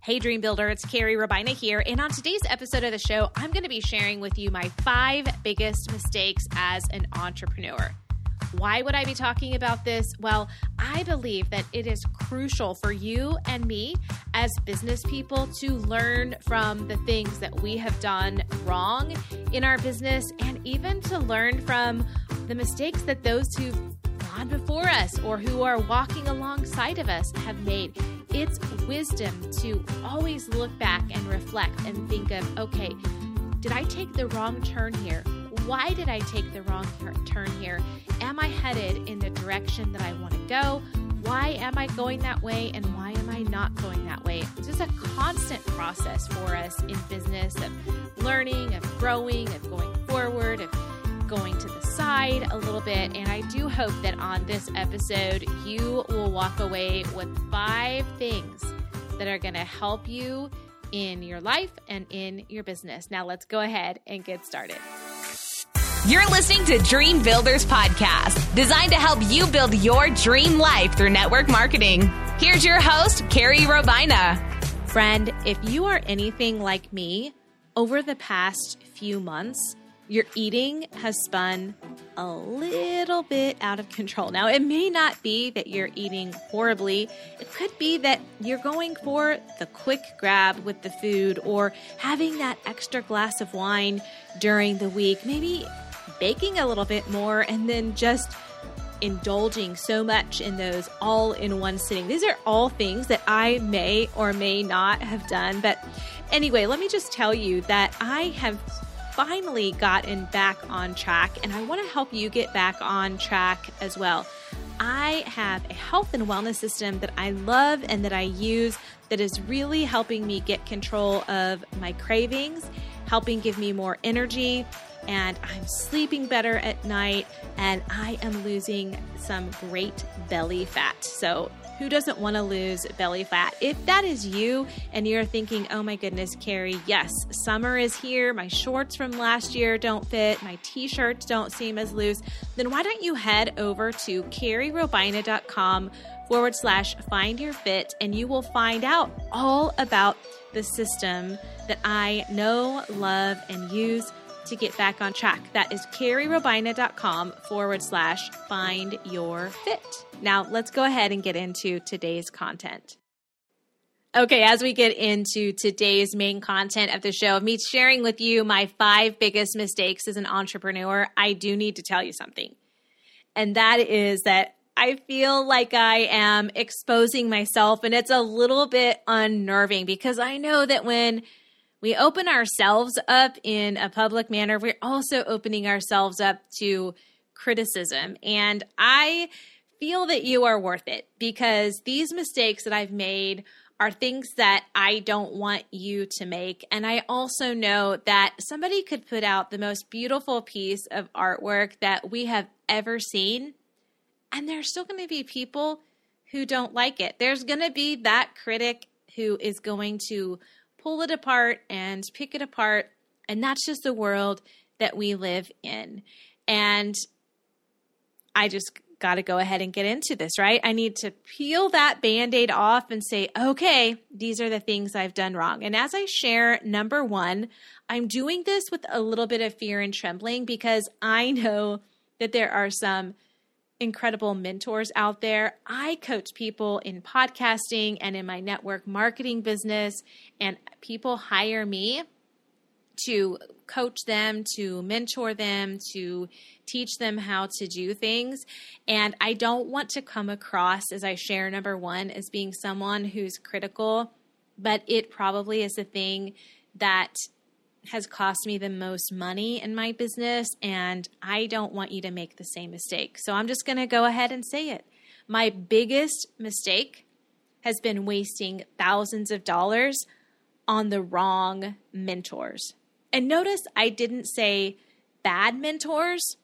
Hey, Dream Builder, it's Carrie Robaina here. And on today's episode of the show, I'm going to be sharing with you my 5 biggest mistakes as an entrepreneur. Why would I be talking about this? Well, I believe that it is crucial for you and me as business people to learn from the things that we have done wrong in our business, and even to learn from the mistakes that those who've gone before us or who are walking alongside of us have made. It's wisdom to always look back and reflect and think of, okay, did I take the wrong turn here? Why did I take the wrong turn here? Am I headed in the direction that I want to go? Why am I going that way, and why am I not going that way? This is a constant process for us in business of learning, of growing, of going forward, of going to the side a little bit. And I do hope that on this episode, you will walk away with 5 things that are going to help you in your life and in your business. Now let's go ahead and get started. You're listening to Dream Builders Podcast, designed to help you build your dream life through network marketing. Here's your host, Carrie Robaina. Friend, if you are anything like me, over the past few months, your eating has spun a little bit out of control. Now, it may not be that you're eating horribly. It could be that you're going for the quick grab with the food, or having that extra glass of wine during the week. Maybe baking a little bit more and then just indulging so much in those all in one sitting. These are all things that I may or may not have done. But anyway, let me just tell you that I have finally gotten back on track, and I want to help you get back on track as well. I have a health and wellness system that I love and that I use that is really helping me get control of my cravings, helping give me more energy, and I'm sleeping better at night, and I am losing some great belly fat. So who doesn't want to lose belly fat? If that is you and you're thinking, oh my goodness, Carrie, yes, summer is here, my shorts from last year don't fit, my t-shirts don't seem as loose, then why don't you head over to carrierobaina.com/find your fit, and you will find out all about the system that I know, love, and use to get back on track. That is carrierobaina.com/find your fit. Now let's go ahead and get into today's content. Okay, as we get into today's main content of the show, of me sharing with you my 5 biggest mistakes as an entrepreneur, I do need to tell you something. And that is that I feel like I am exposing myself, and it's a little bit unnerving, because I know that when we open ourselves up in a public manner, we're also opening ourselves up to criticism. And I feel that you are worth it, because these mistakes that I've made are things that I don't want you to make. And I also know that somebody could put out the most beautiful piece of artwork that we have ever seen, and there's still going to be people who don't like it. There's going to be that critic who is going to pull it apart and pick it apart. And that's just the world that we live in. And I just got to go ahead and get into this, right? I need to peel that Band-Aid off and say, okay, these are the things I've done wrong. And as I share, number 1, I'm doing this with a little bit of fear and trembling, because I know that there are some incredible mentors out there. I coach people in podcasting and in my network marketing business, and people hire me to coach them, to mentor them, to teach them how to do things. And I don't want to come across, as I share number 1, as being someone who's critical, but it probably is the thing that has cost me the most money in my business, and I don't want you to make the same mistake. So I'm just going to go ahead and say it. My biggest mistake has been wasting thousands of dollars on the wrong mentors. And notice I didn't say bad mentors,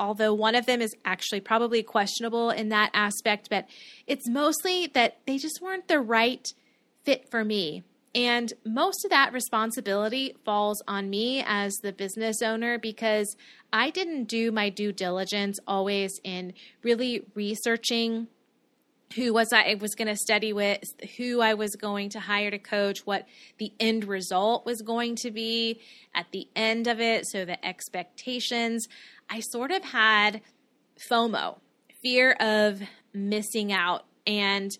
although one of them is actually probably questionable in that aspect, but it's mostly that they just weren't the right fit for me. And most of that responsibility falls on me as the business owner, because I didn't do my due diligence always in really researching who I was going to hire to coach, what the end result was going to be at the end of it. So the expectations, I sort of had FOMO, fear of missing out, and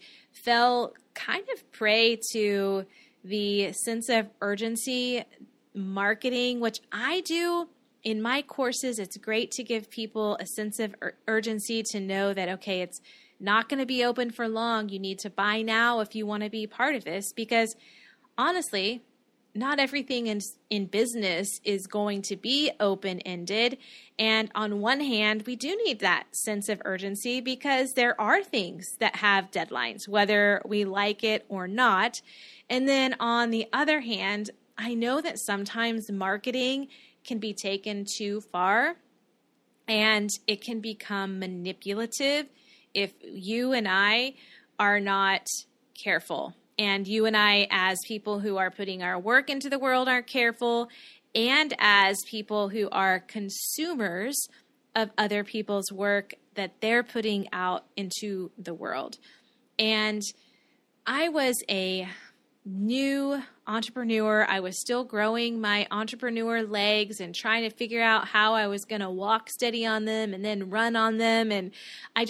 fell kind of prey to the sense of urgency marketing, which I do in my courses. It's great to give people a sense of urgency to know that, okay, it's not going to be open for long. You need to buy now if you want to be part of this, because honestly, not everything in business is going to be open-ended. And on one hand, we do need that sense of urgency because there are things that have deadlines, whether we like it or not. And then on the other hand, I know that sometimes marketing can be taken too far and it can become manipulative if you and I are not careful, and you and I as people who are putting our work into the world are careful, and as people who are consumers of other people's work that they're putting out into the world. And I was a new entrepreneur. I was still growing my entrepreneur legs and trying to figure out how I was going to walk steady on them and then run on them. And I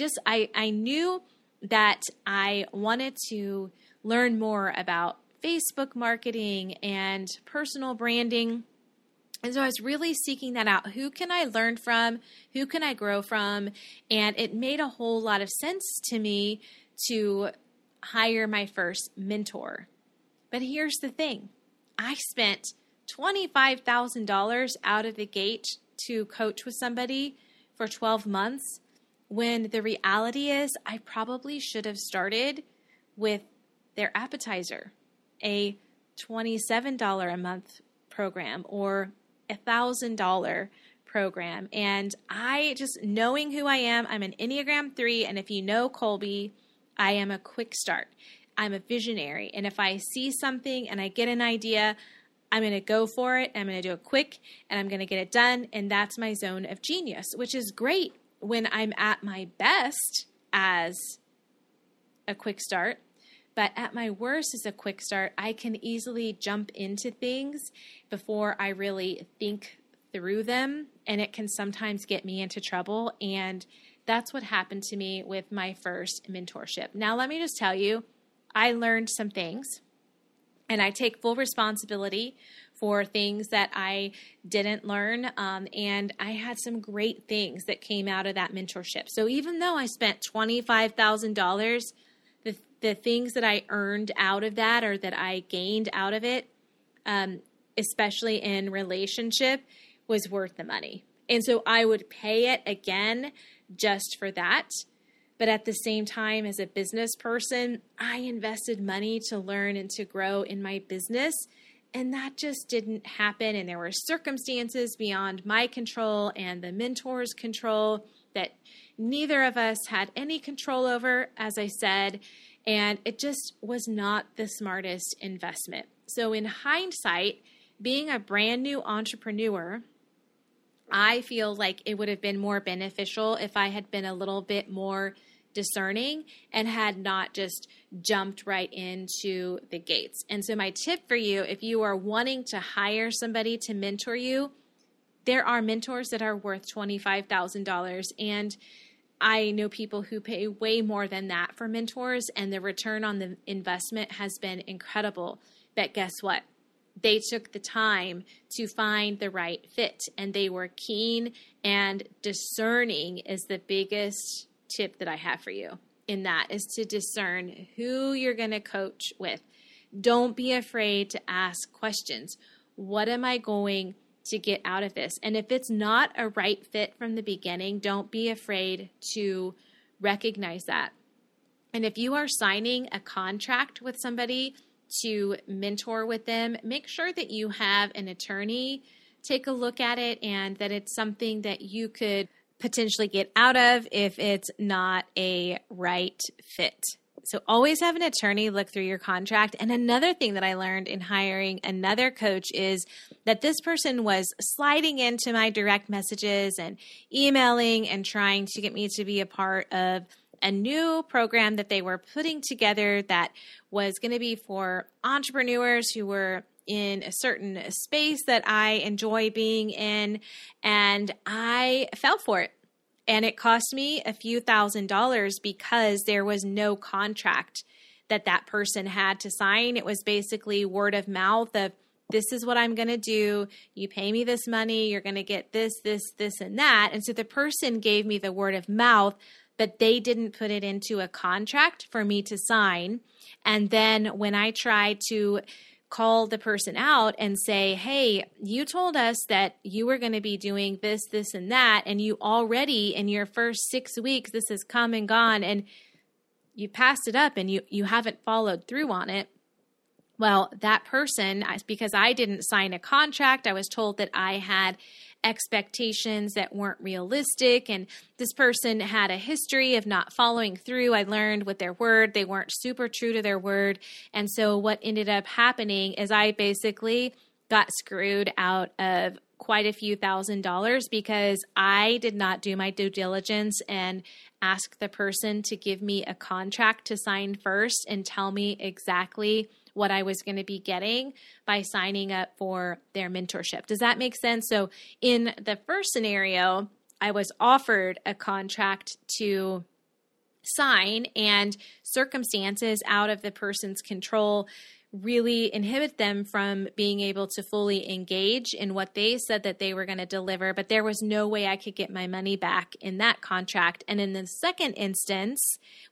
knew that I wanted to learn more about Facebook marketing and personal branding. And so I was really seeking that out. Who can I learn from? Who can I grow from? And it made a whole lot of sense to me to hire my first mentor. But here's the thing. I spent $25,000 out of the gate to coach with somebody for 12 months when the reality is I probably should have started with their appetizer, a $27 a month program or a $1,000 program. And I just, knowing who I am, I'm an Enneagram 3. And if you know Colby, I am a quick start. I'm a visionary. And if I see something and I get an idea, I'm going to go for it. I'm going to do it quick and I'm going to get it done. And that's my zone of genius, which is great when I'm at my best as a quick start. But at my worst as a quick start, I can easily jump into things before I really think through them. And it can sometimes get me into trouble. And that's what happened to me with my first mentorship. Now, let me just tell you, I learned some things, and I take full responsibility for things that I didn't learn, and I had some great things that came out of that mentorship. So even though I spent $25,000, the things that I earned out of that or that I gained out of it, especially in relationship, was worth the money. And so I would pay it again just for that. But at the same time, as a business person, I invested money to learn and to grow in my business. And that just didn't happen. And there were circumstances beyond my control and the mentor's control that neither of us had any control over, as I said. And it just was not the smartest investment. So in hindsight, being a brand new entrepreneur, I feel like it would have been more beneficial if I had been a little bit more discerning and had not just jumped right into the gates. And so my tip for you, if you are wanting to hire somebody to mentor you, there are mentors that are worth $25,000. And I know people who pay way more than that for mentors, and the return on the investment has been incredible. But guess what? They took the time to find the right fit, and they were keen and discerning is the biggest tip that I have for you in that, is to discern who you're going to coach with. Don't be afraid to ask questions. What am I going to get out of this? And if it's not a right fit from the beginning, don't be afraid to recognize that. And if you are signing a contract with somebody to mentor with them, make sure that you have an attorney take a look at it and that it's something that you could potentially get out of if it's not a right fit. So always have an attorney look through your contract. And another thing that I learned in hiring another coach is that this person was sliding into my direct messages and emailing and trying to get me to be a part of a new program that they were putting together that was going to be for entrepreneurs who were in a certain space that I enjoy being in, and I fell for it. And it cost me a few $1,000s because there was no contract that that person had to sign. It was basically word of mouth of, this is what I'm going to do. You pay me this money. You're going to get this, this, this, and that. And so the person gave me the word of mouth, but they didn't put it into a contract for me to sign. And then when I tried to call the person out and say, hey, you told us that you were going to be doing this, this, and that, and you already in your first 6 weeks, this has come and gone, and you passed it up and you haven't followed through on it. Well, that person, because I didn't sign a contract, I was told that I had expectations that weren't realistic, and this person had a history of not following through. I learned with their word, they weren't super true to their word. And so what ended up happening is I basically got screwed out of quite a few $1,000s because I did not do my due diligence and ask the person to give me a contract to sign first and tell me exactly what I was going to be getting by signing up for their mentorship. Does that make sense? So in the first scenario, I was offered a contract to sign, and circumstances out of the person's control really inhibit them from being able to fully engage in what they said that they were going to deliver, but there was no way I could get my money back in that contract. And in the second instance,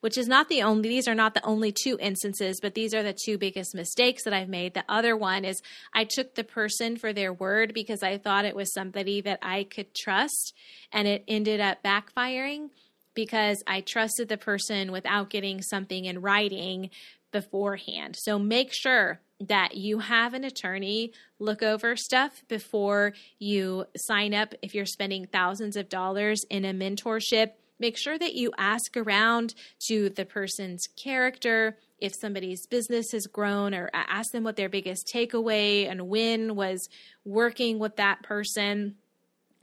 which is not the only, these are not the only two instances, but these are the two biggest mistakes that I've made. The other one is I took the person for their word because I thought it was somebody that I could trust, and it ended up backfiring because I trusted the person without getting something in writing beforehand. So make sure that you have an attorney look over stuff before you sign up. If you're spending thousands of dollars in a mentorship, make sure that you ask around to the person's character. If somebody's business has grown, or ask them what their biggest takeaway and win was working with that person.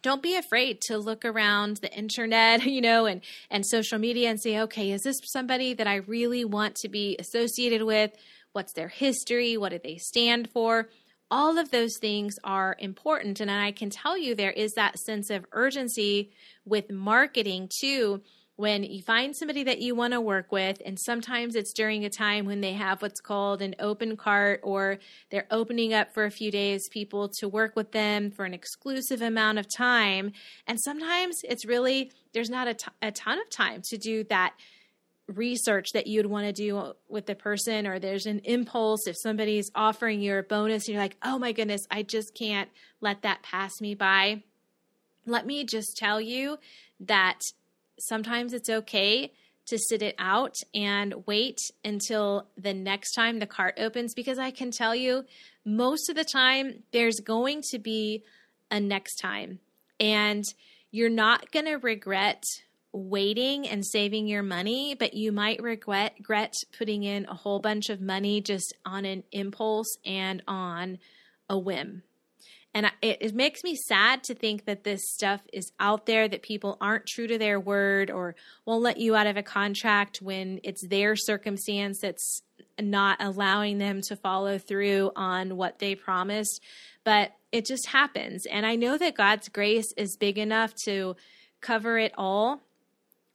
Don't be afraid to look around the internet, and social media and say, okay, is this somebody that I really want to be associated with? What's their history? What do they stand for? All of those things are important. And I can tell you there is that sense of urgency with marketing too. When you find somebody that you want to work with, and sometimes it's during a time when they have what's called an open cart, or they're opening up for a few days people to work with them for an exclusive amount of time. And sometimes it's really, there's not a ton of time to do that research that you'd want to do with the person, or there's an impulse if somebody's offering you a bonus and you're like, oh my goodness, I just can't let that pass me by. Let me just tell you that sometimes it's okay to sit it out and wait until the next time the cart opens, because I can tell you most of the time there's going to be a next time, and you're not going to regret waiting and saving your money, but you might regret putting in a whole bunch of money just on an impulse and on a whim. And it makes me sad to think that this stuff is out there, that people aren't true to their word or won't let you out of a contract when it's their circumstance that's not allowing them to follow through on what they promised. But it just happens. And I know that God's grace is big enough to cover it all,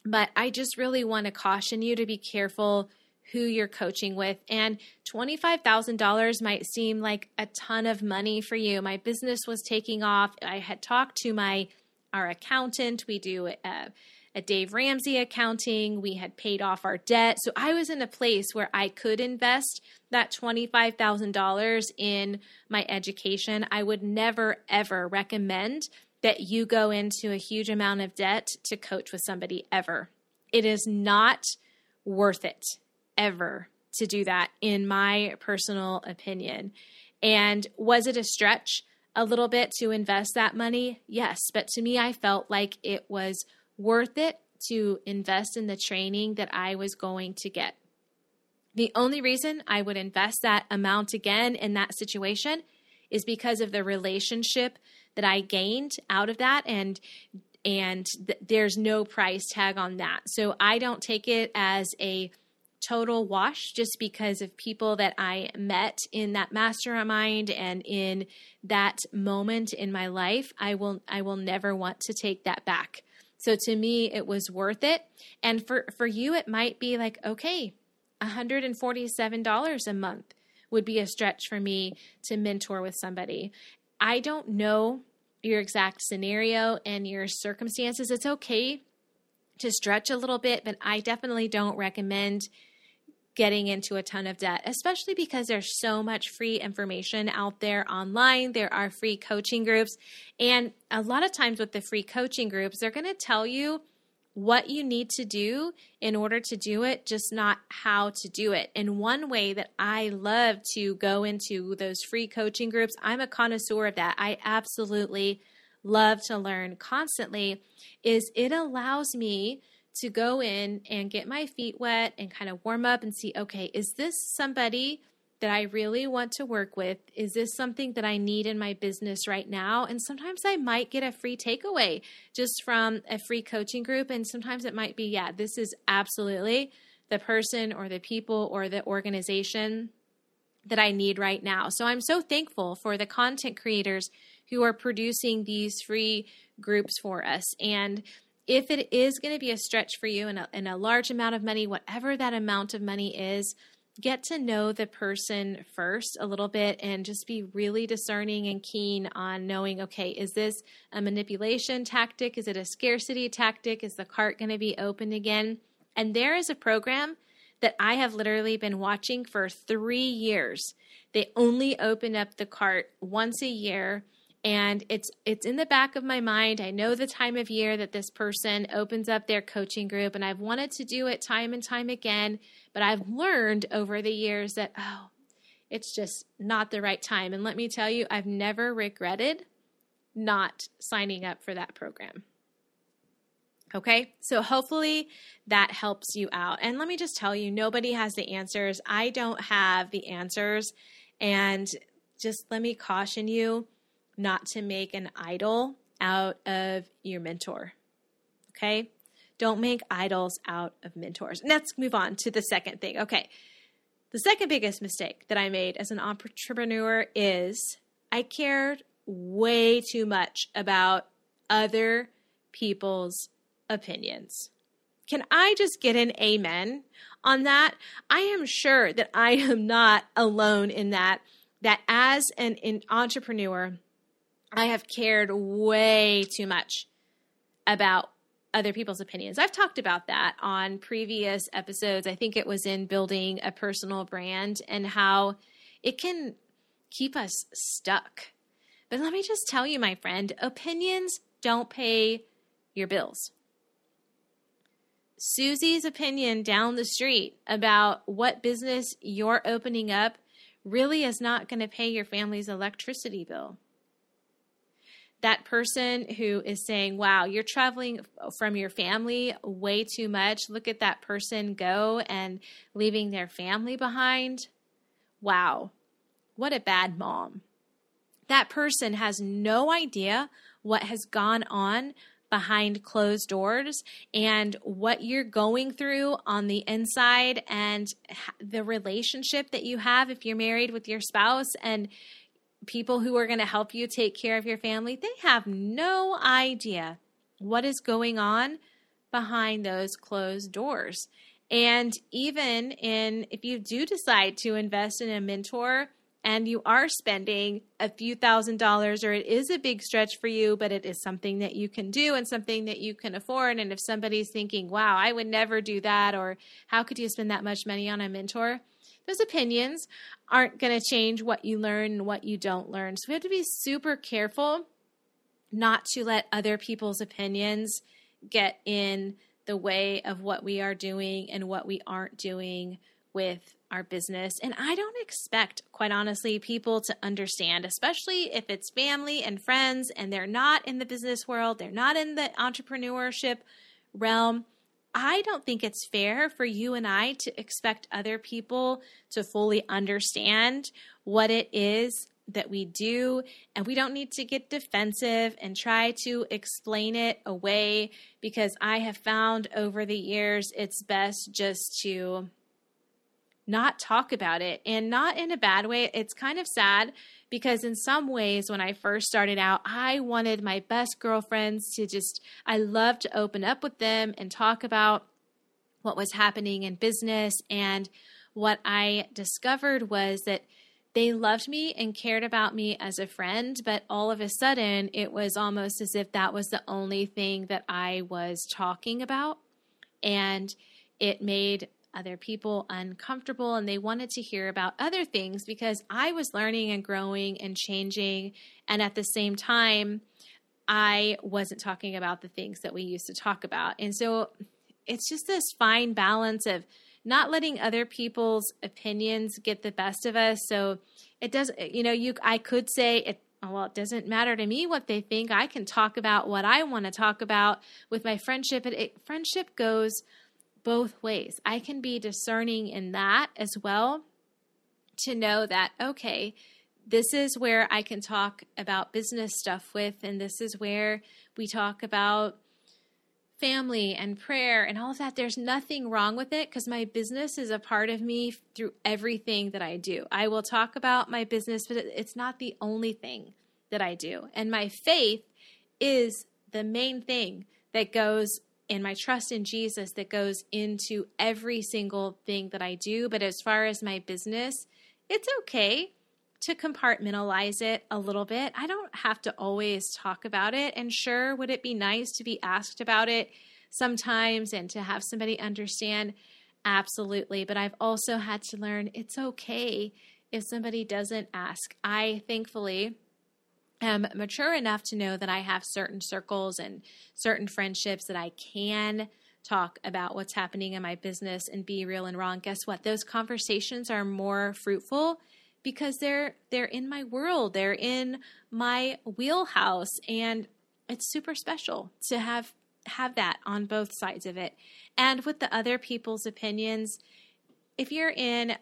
but I just really want to caution you to be careful who you're coaching with. And $25,000 might seem like a ton of money for you. My business was taking off. I had talked to our accountant. We do a Dave Ramsey accounting. We had paid off our debt. So I was in a place where I could invest that $25,000 in my education. I would never, ever recommend that you go into a huge amount of debt to coach with somebody ever. It is not worth it ever to do that, in my personal opinion. And was it a stretch a little bit to invest that money? Yes. But to me, I felt like it was worth it to invest in the training that I was going to get. The only reason I would invest that amount again in that situation is because of the relationship that I gained out of that. And and there's no price tag on that. So I don't take it as a total wash just because of people that I met in that mastermind and in that moment in my life. I will never want to take that back. So to me, it was worth it. And for you, it might be like, okay, $147 a month would be a stretch for me to mentor with somebody. I don't know your exact scenario and your circumstances. It's okay to stretch a little bit, but I definitely don't recommend getting into a ton of debt, especially because there's so much free information out there online. There are free coaching groups. And a lot of times with the free coaching groups, they're going to tell you what you need to do in order to do it, just not how to do it. And one way that I love to go into those free coaching groups, I'm a connoisseur of that. I absolutely love to learn constantly, is it allows me to go in and get my feet wet and kind of warm up and see, okay, is this somebody that I really want to work with? Is this something that I need in my business right now? And sometimes I might get a free takeaway just from a free coaching group. And sometimes it might be, yeah, this is absolutely the person or the people or the organization that I need right now. So I'm so thankful for the content creators who are producing these free groups for us. And if it is going to be a stretch for you and a large amount of money, whatever that amount of money is, get to know the person first a little bit and just be really discerning and keen on knowing, okay, is this a manipulation tactic? Is it a scarcity tactic? Is the cart going to be opened again? And there is a program that I have literally been watching for 3 years. They only open up the cart once a year. And it's in the back of my mind. I know the time of year that this person opens up their coaching group, and I've wanted to do it time and time again, but I've learned over the years that, oh, it's just not the right time. And let me tell you, I've never regretted not signing up for that program. Okay, so hopefully that helps you out. And let me just tell you, nobody has the answers. I don't have the answers. And just let me caution you not to make an idol out of your mentor, okay? Don't make idols out of mentors. And let's move on to the second thing. Okay, the second biggest mistake that I made as an entrepreneur is I cared way too much about other people's opinions. Can I just get an amen on that? I am sure that I am not alone in that as an entrepreneur, I have cared way too much about other people's opinions. I've talked about that on previous episodes. I think it was in Building a Personal Brand and how it can keep us stuck. But let me just tell you, my friend, opinions don't pay your bills. Susie's opinion down the street about what business you're opening up really is not going to pay your family's electricity bill. That person who is saying, wow, you're traveling from your family way too much. Look at that person go and leaving their family behind. Wow, what a bad mom. That person has no idea what has gone on behind closed doors and what you're going through on the inside and the relationship that you have if you're married with your spouse and people who are going to help you take care of your family. They have no idea what is going on behind those closed doors. And even if you do decide to invest in a mentor and you are spending a few $1,000s, or it is a big stretch for you, but it is something that you can do and something that you can afford. And if somebody's thinking, wow, I would never do that, or how could you spend that much money on a mentor? Those opinions aren't going to change what you learn and what you don't learn. So we have to be super careful not to let other people's opinions get in the way of what we are doing and what we aren't doing with our business. And I don't expect, quite honestly, people to understand, especially if it's family and friends and they're not in the business world, they're not in the entrepreneurship realm. I don't think it's fair for you and I to expect other people to fully understand what it is that we do, and we don't need to get defensive and try to explain it away, because I have found over the years it's best just to not talk about it, and not in a bad way. It's kind of sad because in some ways when I first started out, I wanted my best girlfriends to just, I loved to open up with them and talk about what was happening in business. And what I discovered was that they loved me and cared about me as a friend, but all of a sudden it was almost as if that was the only thing that I was talking about, and it made other people uncomfortable, and they wanted to hear about other things because I was learning and growing and changing, and at the same time I wasn't talking about the things that we used to talk about. And so it's just this fine balance of not letting other people's opinions get the best of us. So it doesn't, I could say, it doesn't matter to me what they think. I can talk about what I want to talk about with my friendship. Friendship goes both ways. I can be discerning in that as well, to know that, okay, this is where I can talk about business stuff with, and this is where we talk about family and prayer and all of that. There's nothing wrong with it, because my business is a part of me through everything that I do. I will talk about my business, but it's not the only thing that I do. And my faith is the main thing that goes, and my trust in Jesus that goes into every single thing that I do. But as far as my business, it's okay to compartmentalize it a little bit. I don't have to always talk about it. And sure, would it be nice to be asked about it sometimes and to have somebody understand? Absolutely. But I've also had to learn it's okay if somebody doesn't ask. I thankfully am mature enough to know that I have certain circles and certain friendships that I can talk about what's happening in my business and be real and raw. Guess what? Those conversations are more fruitful, because they're in my world, they're in my wheelhouse, and it's super special to have that on both sides of it. And with the other people's opinions, if you're in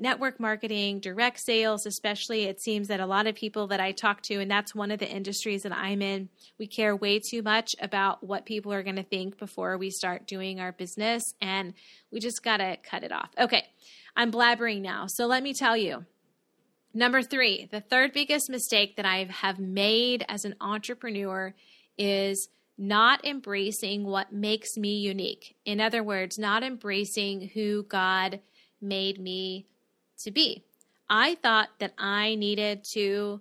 network marketing, direct sales especially, it seems that a lot of people that I talk to, and that's one of the industries that I'm in, we care way too much about what people are going to think before we start doing our business, and we just got to cut it off. Okay, I'm blabbering now, so let me tell you. Number 3, the third biggest mistake that I have made as an entrepreneur is not embracing what makes me unique. In other words, not embracing who God made me to be. I thought that I needed to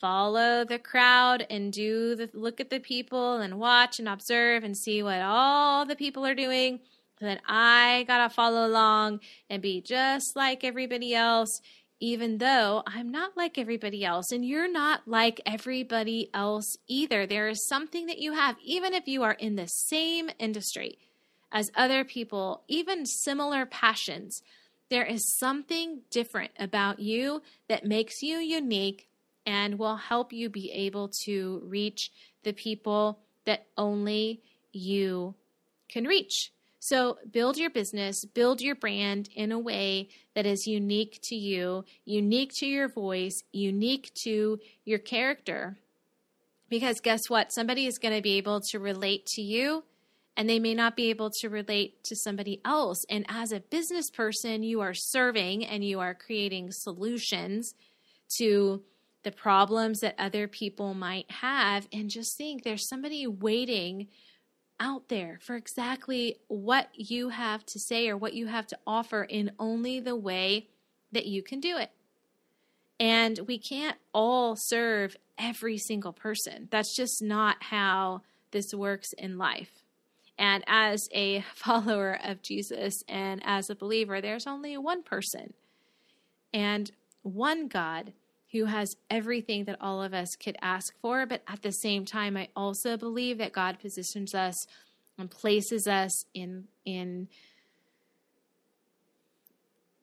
follow the crowd and look at the people and watch and observe and see what all the people are doing. Then I gotta follow along and be just like everybody else, even though I'm not like everybody else, and you're not like everybody else either. There is something that you have, even if you are in the same industry as other people, even similar passions, there is something different about you that makes you unique and will help you be able to reach the people that only you can reach. So build your business, build your brand in a way that is unique to you, unique to your voice, unique to your character. Because guess what? Somebody is going to be able to relate to you, and they may not be able to relate to somebody else. And as a business person, you are serving and you are creating solutions to the problems that other people might have. And just think, there's somebody waiting out there for exactly what you have to say or what you have to offer, in only the way that you can do it. And we can't all serve every single person. That's just not how this works in life. And as a follower of Jesus and as a believer, there's only one person and one God who has everything that all of us could ask for. But at the same time, I also believe that God positions us and places us in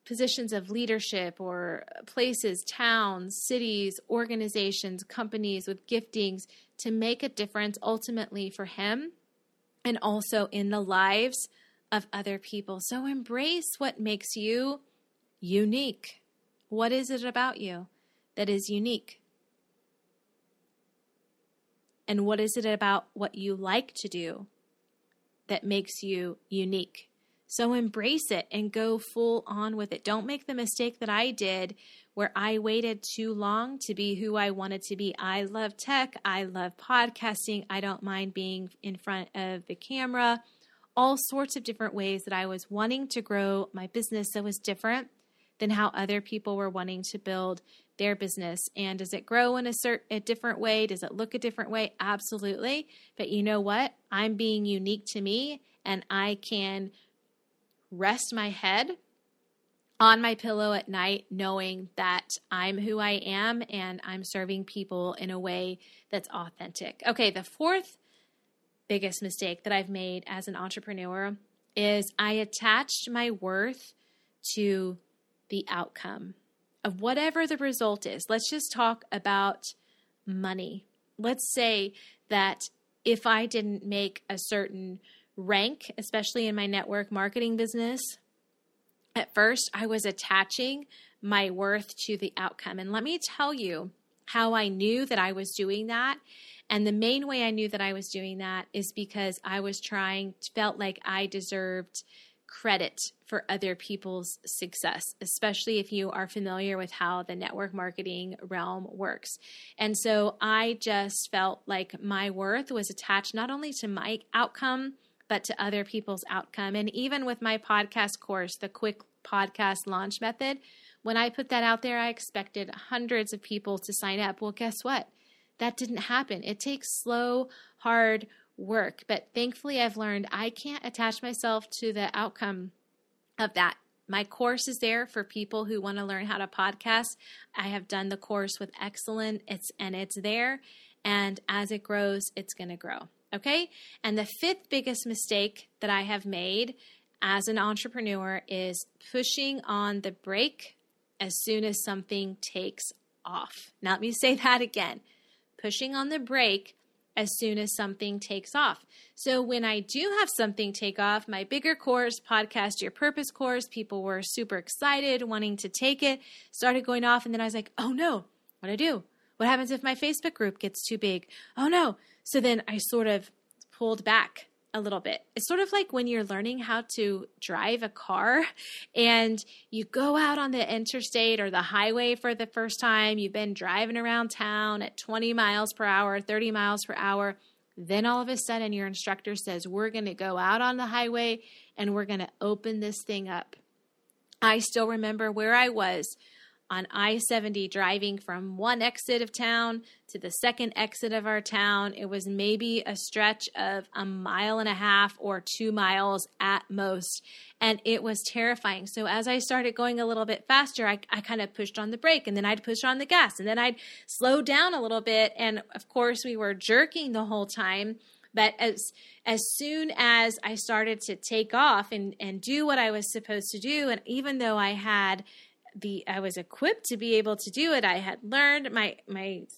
positions of leadership, or places, towns, cities, organizations, companies with giftings to make a difference ultimately for Him, and also in the lives of other people. So embrace what makes you unique. What is it about you that is unique? And what is it about what you like to do that makes you unique? So embrace it and go full on with it. Don't make the mistake that I did where I waited too long to be who I wanted to be. I love tech. I love podcasting. I don't mind being in front of the camera. All sorts of different ways that I was wanting to grow my business that was different than how other people were wanting to build their business. And does it grow in a different way? Does it look a different way? Absolutely. But you know what? I'm being unique to me, and I can rest my head on my pillow at night knowing that I'm who I am and I'm serving people in a way that's authentic. Okay, the fourth biggest mistake that I've made as an entrepreneur is I attached my worth to the outcome of whatever the result is. Let's just talk about money. Let's say that if I didn't make a certain rank, especially in my network marketing business, at first I was attaching my worth to the outcome. And let me tell you how I knew that I was doing that. And the main way I knew that I was doing that is because I was felt like I deserved credit for other people's success, especially if you are familiar with how the network marketing realm works. And so I just felt like my worth was attached not only to my outcome, but to other people's outcome. And even with my podcast course, the Quick Podcast Launch Method, when I put that out there, I expected hundreds of people to sign up. Well, guess what? That didn't happen. It takes slow, hard work. But thankfully, I've learned I can't attach myself to the outcome of that. My course is there for people who want to learn how to podcast. I have done the course with excellence, it's there. And as it grows, it's going to grow. Okay? And the fifth biggest mistake that I have made as an entrepreneur is pushing on the brake as soon as something takes off. Now, let me say that again. Pushing on the brake as soon as something takes off. So when I do have something take off, my bigger course, Podcast Your Purpose course, people were super excited, wanting to take it, started going off, and then I was like, oh no, what do I do? What happens if my Facebook group gets too big? Oh no. So then I sort of pulled back a little bit. It's sort of like when you're learning how to drive a car and you go out on the interstate or the highway for the first time. You've been driving around town at 20 miles per hour, 30 miles per hour. Then all of a sudden your instructor says, we're going to go out on the highway and we're going to open this thing up. I still remember where I was on I-70 driving from one exit of town to the second exit of our town. It was maybe a stretch of 1.5 miles or 2 miles at most. And it was terrifying. So as I started going a little bit faster, I kind of pushed on the brake and then I'd push on the gas and then I'd slow down a little bit. And of course we were jerking the whole time. But as soon as I started to take off and do what I was supposed to do, and even though I was equipped to be able to do it. I had learned. My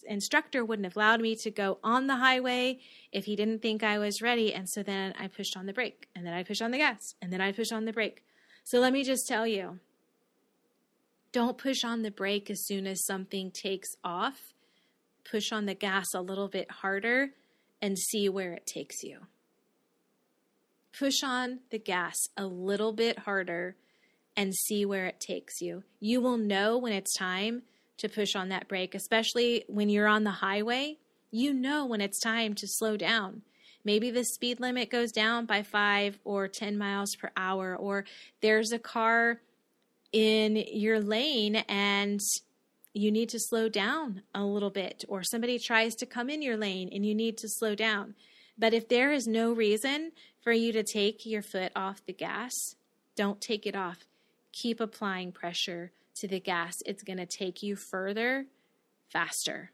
instructor wouldn't have allowed me to go on the highway if he didn't think I was ready. And so then I pushed on the brake, and then I pushed on the gas, and then I pushed on the brake. So let me just tell you, don't push on the brake as soon as something takes off. Push on the gas a little bit harder and see where it takes you. Push on the gas a little bit harder and see where it takes you. You will know when it's time to push on that brake, especially when you're on the highway. You know when it's time to slow down. Maybe the speed limit goes down by 5 or 10 miles per hour, or there's a car in your lane and you need to slow down a little bit, or somebody tries to come in your lane and you need to slow down. But if there is no reason for you to take your foot off the gas, don't take it off. Keep applying pressure to the gas. It's going to take you further, faster.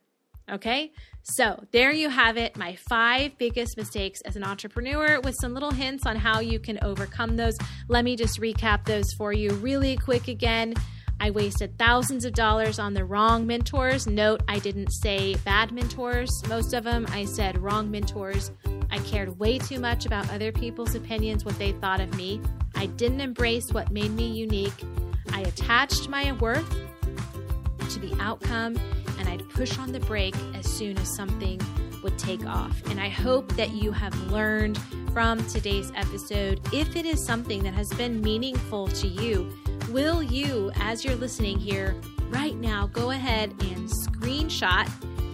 Okay? So there you have it, my 5 biggest mistakes as an entrepreneur with some little hints on how you can overcome those. Let me just recap those for you really quick again. I wasted thousands of dollars on the wrong mentors. Note, I didn't say bad mentors. Most of them, I said wrong mentors. I cared way too much about other people's opinions, what they thought of me. I didn't embrace what made me unique. I attached my worth to the outcome, and I'd push on the brake as soon as something would take off. And I hope that you have learned from today's episode. If it is something that has been meaningful to you, will you, as you're listening here right now, go ahead and screenshot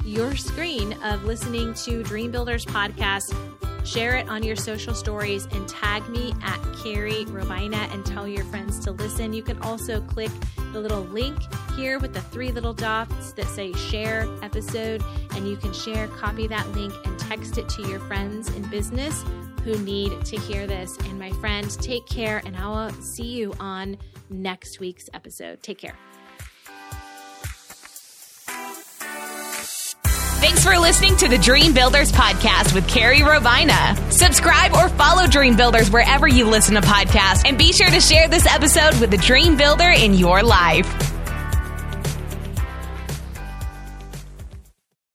your screen of listening to Dream Builders Podcast, share it on your social stories, and tag me at Carrie Robaina and tell your friends to listen. You can also click the little link here with the 3 little dots that say share episode, and you can share, copy that link, and text it to your friends in business who need to hear this. And my friend, take care, and I will see you on next week's episode. Take care. Thanks for listening to the Dream Builders Podcast with Carrie Robaina. Subscribe or follow Dream Builders wherever you listen to podcasts, and be sure to share this episode with a dream builder in your life.